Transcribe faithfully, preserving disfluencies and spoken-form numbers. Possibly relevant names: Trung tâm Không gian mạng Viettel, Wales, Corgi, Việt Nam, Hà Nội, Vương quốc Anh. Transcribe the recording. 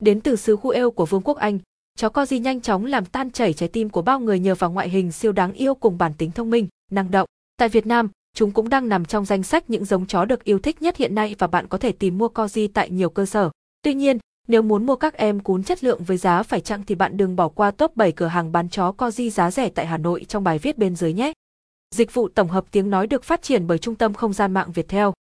Đến từ xứ Wales của Vương quốc Anh, chó Corgi nhanh chóng làm tan chảy trái tim của bao người nhờ vào ngoại hình siêu đáng yêu cùng bản tính thông minh, năng động. Tại Việt Nam, chúng cũng đang nằm trong danh sách những giống chó được yêu thích nhất hiện nay và bạn có thể tìm mua Corgi tại nhiều cơ sở. Tuy nhiên, nếu muốn mua các em cún chất lượng với giá phải chăng thì bạn đừng bỏ qua top bảy cửa hàng bán chó Corgi giá rẻ tại Hà Nội trong bài viết bên dưới nhé. Dịch vụ tổng hợp tiếng nói được phát triển bởi Trung tâm Không gian mạng Viettel.